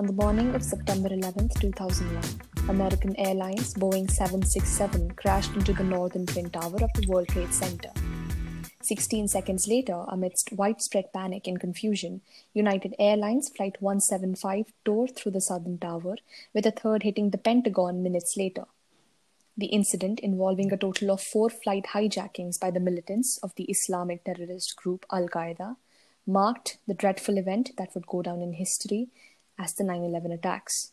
On the morning of September 11, 2001, American Airlines Boeing 767 crashed into the northern twin tower of the World Trade Center. 16 seconds later, amidst widespread panic and confusion, United Airlines Flight 175 tore through the southern tower, with a third hitting the Pentagon minutes later. The incident, involving a total of 4 flight hijackings by the militants of the Islamic terrorist group Al-Qaeda, marked the dreadful event that would go down in history as the 9/11 attacks.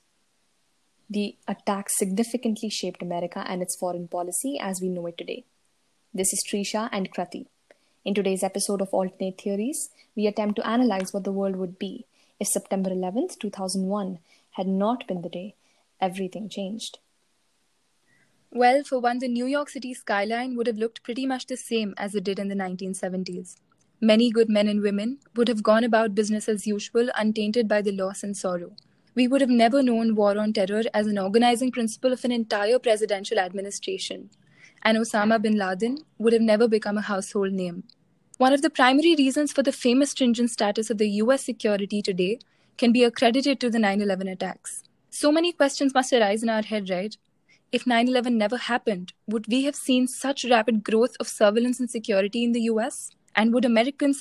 The attacks significantly shaped America and its foreign policy as we know it today. This is Trisha and Krati. In today's episode of Alternate Theories, we attempt to analyze what the world would be if September 11, 2001 had not been the day everything changed. Well, for one, the New York City skyline would have looked pretty much the same as it did in the 1970s. Many good men and women would have gone about business as usual, untainted by the loss and sorrow. We would have never known war on terror as an organizing principle of an entire presidential administration. And Osama bin Laden would have never become a household name. One of the primary reasons for the famous stringent status of the US security today can be accredited to the 9/11 attacks. So many questions must arise in our head, right? If 9/11 never happened, would we have seen such rapid growth of surveillance and security in the US? And would Americans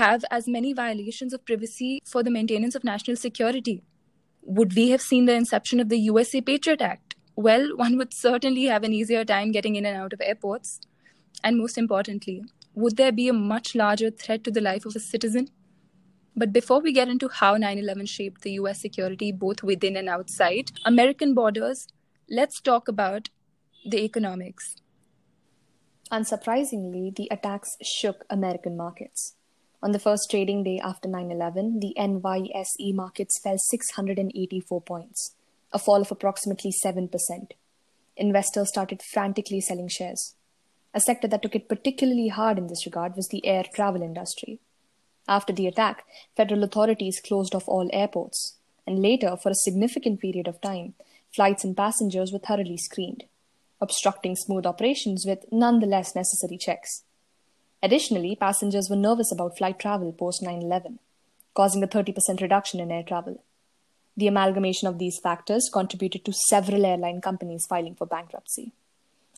have as many violations of privacy for the maintenance of national security? Would we have seen the inception of the USA Patriot Act? Well, one would certainly have an easier time getting in and out of airports. And most importantly, would there be a much larger threat to the life of a citizen? But before we get into how 9/11 shaped the US security both within and outside American borders, let's talk about the economics. Unsurprisingly, the attacks shook American markets. On the first trading day after 9/11, the NYSE markets fell 684 points, a fall of approximately 7%. Investors started frantically selling shares. A sector that took it particularly hard in this regard was the air travel industry. After the attack, federal authorities closed off all airports, and later, for a significant period of time, flights and passengers were thoroughly screened, obstructing smooth operations with nonetheless necessary checks. Additionally, passengers were nervous about flight travel post 9/11, causing a 30% reduction in air travel. The amalgamation of these factors contributed to several airline companies filing for bankruptcy.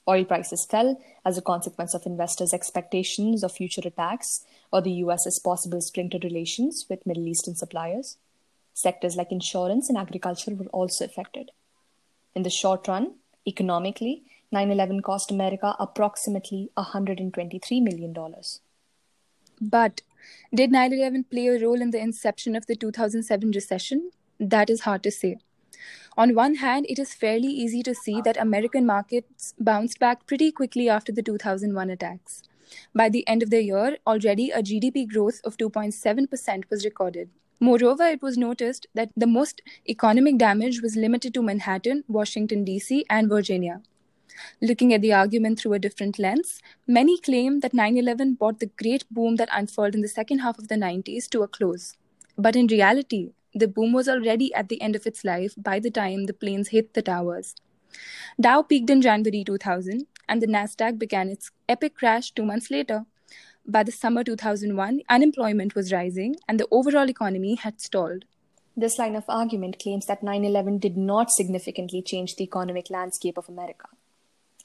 Oil prices fell as a consequence of investors' expectations of future attacks or the U.S.'s possible splintered relations with Middle Eastern suppliers. Sectors like insurance and agriculture were also affected. In the short run, economically, 9/11 cost America approximately $123 million. But did 9/11 play a role in the inception of the 2007 recession? That is hard to say. On one hand, it is fairly easy to see that American markets bounced back pretty quickly after the 2001 attacks. By the end of the year, already a GDP growth of 2.7% was recorded. Moreover, it was noticed that the most economic damage was limited to Manhattan, Washington, D.C., and Virginia. Looking at the argument through a different lens, many claim that 9/11 brought the great boom that unfurled in the second half of the 90s to a close. But in reality, the boom was already at the end of its life by the time the planes hit the towers. Dow peaked in January 2000, and the Nasdaq began its epic crash 2 months later. By the summer 2001, unemployment was rising, and the overall economy had stalled. This line of argument claims that 9/11 did not significantly change the economic landscape of America.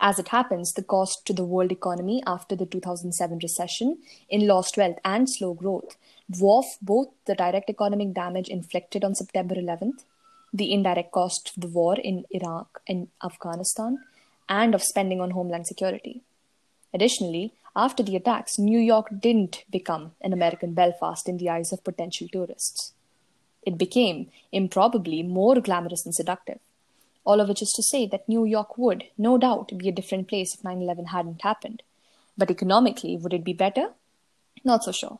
As it happens, the cost to the world economy after the 2007 recession in lost wealth and slow growth dwarf both the direct economic damage inflicted on September 11th, the indirect cost of the war in Iraq and Afghanistan, and of spending on homeland security. Additionally, after the attacks, New York didn't become an American Belfast in the eyes of potential tourists. It became, improbably, more glamorous and seductive. All of which is to say that New York would, no doubt, be a different place if 9/11 hadn't happened. But economically, would it be better? Not so sure.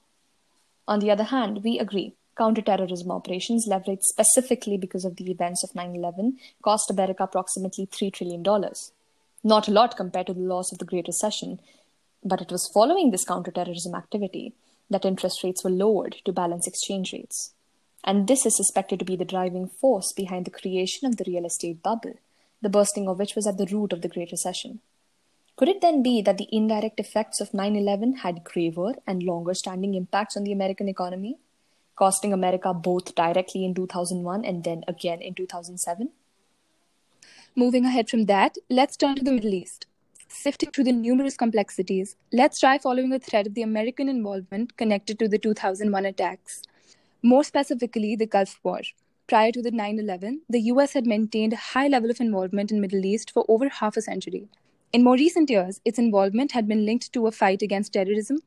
On the other hand, we agree, counterterrorism operations leveraged specifically because of the events of 9/11 cost America approximately $3 trillion. Not a lot compared to the loss of the Great Recession, but it was following this counterterrorism activity that interest rates were lowered to balance exchange rates. And this is suspected to be the driving force behind the creation of the real estate bubble, the bursting of which was at the root of the Great Recession. Could it then be that the indirect effects of 9/11 had graver and longer-standing impacts on the American economy? costing America both directly in 2001 and then again in 2007? Moving ahead from that, let's turn to the Middle East. Sifting through the numerous complexities, let's try following the thread of the American involvement connected to the 2001 attacks. More specifically, the Gulf War. Prior to the 9/11, the US had maintained a high level of involvement in the Middle East for over half a century. In more recent years, its involvement had been linked to a fight against terrorism.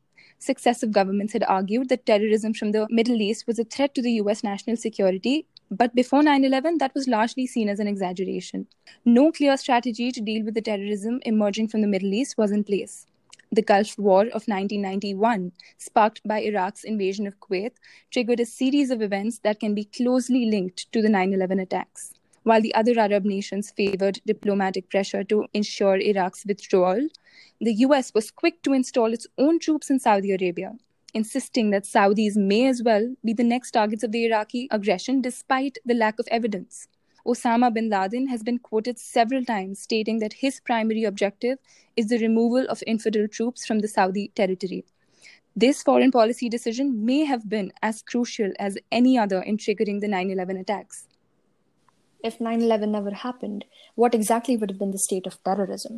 Successive governments had argued that terrorism from the Middle East was a threat to the US national security, but before 9/11, that was largely seen as an exaggeration. No clear strategy to deal with the terrorism emerging from the Middle East was in place. The Gulf War of 1991, sparked by Iraq's invasion of Kuwait, triggered a series of events that can be closely linked to the 9/11 attacks. While the other Arab nations favored diplomatic pressure to ensure Iraq's withdrawal, the US was quick to install its own troops in Saudi Arabia, insisting that Saudis may as well be the next targets of the Iraqi aggression despite the lack of evidence. Osama bin Laden has been quoted several times stating that his primary objective is the removal of infidel troops from the Saudi territory. This foreign policy decision may have been as crucial as any other in triggering the 9/11 attacks. If 9/11 never happened, what exactly would have been the state of terrorism?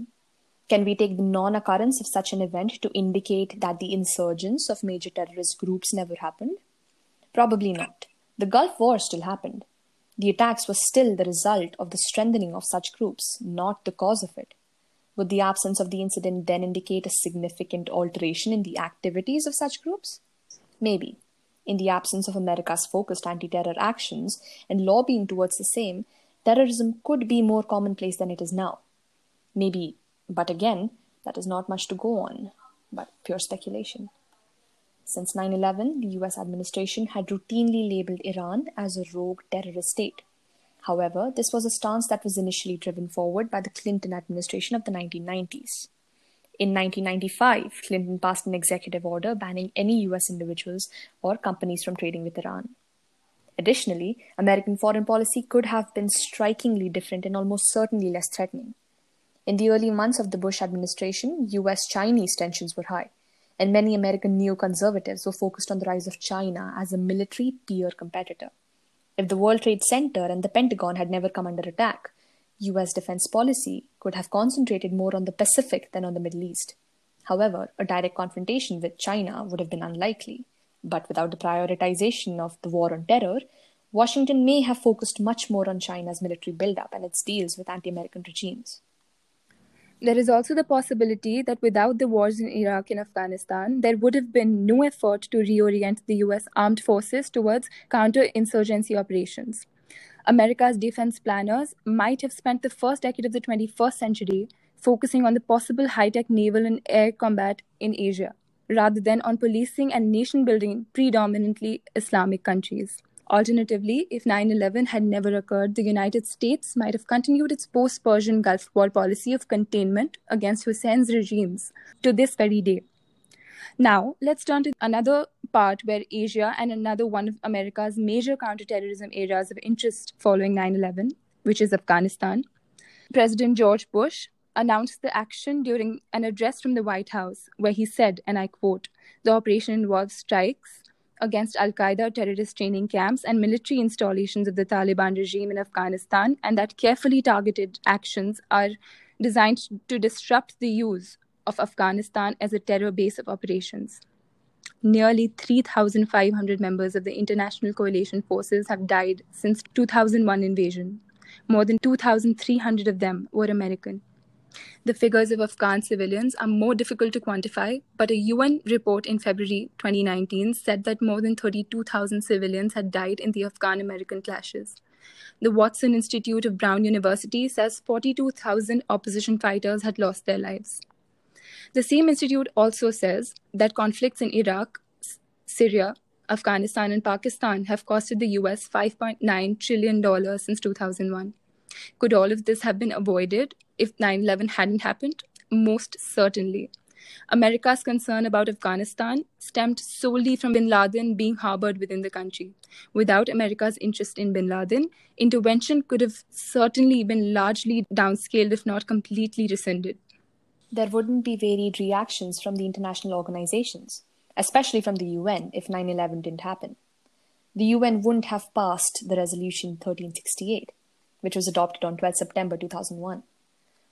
Can we take the non-occurrence of such an event to indicate that the insurgence of major terrorist groups never happened? Probably not. The Gulf War still happened. The attacks were still the result of the strengthening of such groups, not the cause of it. Would the absence of the incident then indicate a significant alteration in the activities of such groups? Maybe. In the absence of America's focused anti-terror actions and lobbying towards the same, terrorism could be more commonplace than it is now. Maybe, but again, that is not much to go on, but pure speculation. Since 9/11, the US administration had routinely labeled Iran as a rogue terrorist state. However, this was a stance that was initially driven forward by the Clinton administration of the 1990s. In 1995, Clinton passed an executive order banning any US individuals or companies from trading with Iran. Additionally, American foreign policy could have been strikingly different and almost certainly less threatening. In the early months of the Bush administration, US-Chinese tensions were high, and many American neoconservatives were focused on the rise of China as a military peer competitor. If the World Trade Center and the Pentagon had never come under attack, US defense policy could have concentrated more on the Pacific than on the Middle East. However, a direct confrontation with China would have been unlikely. But without the prioritization of the war on terror, Washington may have focused much more on China's military buildup and its deals with anti-American regimes. There is also the possibility that without the wars in Iraq and Afghanistan, there would have been no effort to reorient the US armed forces towards counter-insurgency operations. America's defense planners might have spent the first decade of the 21st century focusing on the possible high-tech naval and air combat in Asia, rather than on policing and nation-building in predominantly Islamic countries. Alternatively, if 9/11 had never occurred, the United States might have continued its post-Persian Gulf War policy of containment against Hussein's regimes to this very day. Now, let's turn to another part where Asia and another one of America's major counterterrorism areas of interest following 9/11, which is Afghanistan. President George Bush announced the action during an address from the White House, where he said, and I quote, "The operation involves strikes against Al-Qaeda terrorist training camps and military installations of the Taliban regime in Afghanistan, and that carefully targeted actions are designed to disrupt the use of Afghanistan as a terror base of operations. Nearly 3,500 members of the international coalition forces have died since the 2001 invasion. More than 2,300 of them were American. The figures of Afghan civilians are more difficult to quantify, but a UN report in February 2019 said that more than 32,000 civilians had died in the Afghan-American clashes. The Watson Institute of Brown University says 42,000 opposition fighters had lost their lives. The same institute also says that conflicts in Iraq, Syria, Afghanistan, and Pakistan have costed the US $5.9 trillion since 2001. Could all of this have been avoided if 9/11 hadn't happened? Most certainly. America's concern about Afghanistan stemmed solely from bin Laden being harbored within the country. Without America's interest in bin Laden, intervention could have certainly been largely downscaled, if not completely rescinded. There wouldn't be varied reactions from the international organizations, especially from the UN, if 9/11 didn't happen. the UN wouldn't have passed the Resolution 1368, which was adopted on 12 September 2001.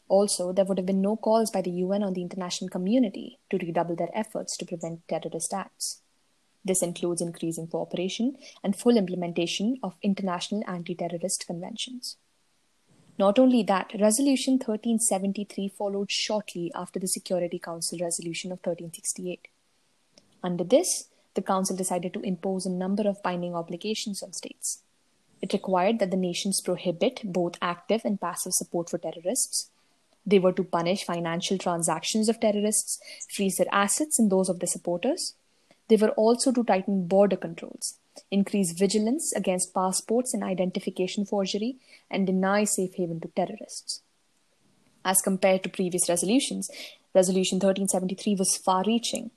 Also, there would have been no calls by the UN on the international community to redouble their efforts to prevent terrorist acts. This includes increasing cooperation and full implementation of international anti-terrorist conventions. Not only that, Resolution 1373 followed shortly after the Security Council Resolution of 1368. Under this, the Council decided to impose a number of binding obligations on states. It required that the nations prohibit both active and passive support for terrorists. They were to punish financial transactions of terrorists, freeze their assets and those of their supporters. They were also to tighten border controls, increase vigilance against passports and identification forgery, and deny safe haven to terrorists. As compared to previous resolutions, Resolution 1373 was far-reaching.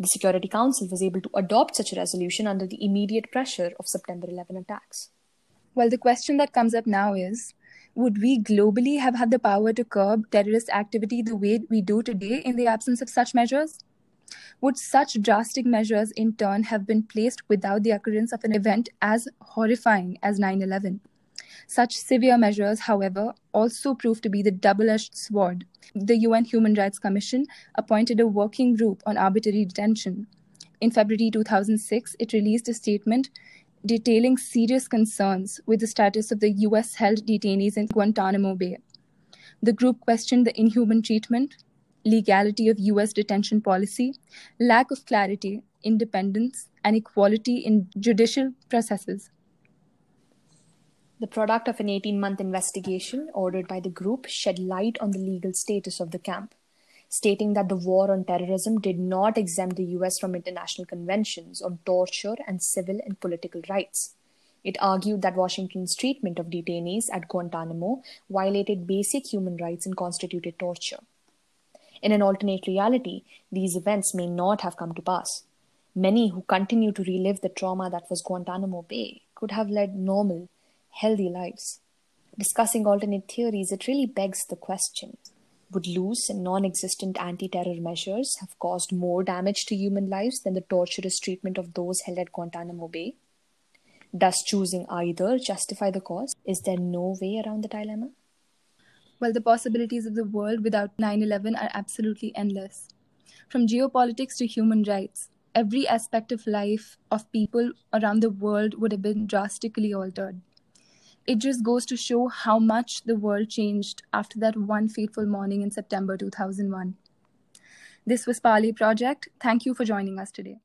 The Security Council was able to adopt such a resolution under the immediate pressure of September 11 attacks. Well, the question that comes up now is, would we globally have had the power to curb terrorist activity the way we do today in the absence of such measures? Would such drastic measures in turn have been placed without the occurrence of an event as horrifying as 9/11? Such severe measures, however, also proved to be the double-edged sword. The UN Human Rights Commission appointed a working group on arbitrary detention. In February 2006, it released a statement detailing serious concerns with the status of the US-held detainees in Guantanamo Bay. The group questioned the inhuman treatment, legality of US detention policy, lack of clarity, independence, and equality in judicial processes. The product of an 18-month investigation ordered by the group shed light on the legal status of the camp, stating that the war on terrorism did not exempt the US from international conventions on torture and civil and political rights. It argued that Washington's treatment of detainees at Guantanamo violated basic human rights and constituted torture. In an alternate reality, these events may not have come to pass. Many who continue to relive the trauma that was Guantanamo Bay could have led normal, healthy lives. Discussing alternate theories, it really begs the question, would loose and non-existent anti-terror measures have caused more damage to human lives than the torturous treatment of those held at Guantanamo Bay? Does choosing either justify the cost? Is there no way around the dilemma? Well, the possibilities of the world without 9/11 are absolutely endless. From geopolitics to human rights, every aspect of life of people around the world would have been drastically altered. It just goes to show how much the world changed after that one fateful morning in September 2001. This was Pali Project. Thank you for joining us today.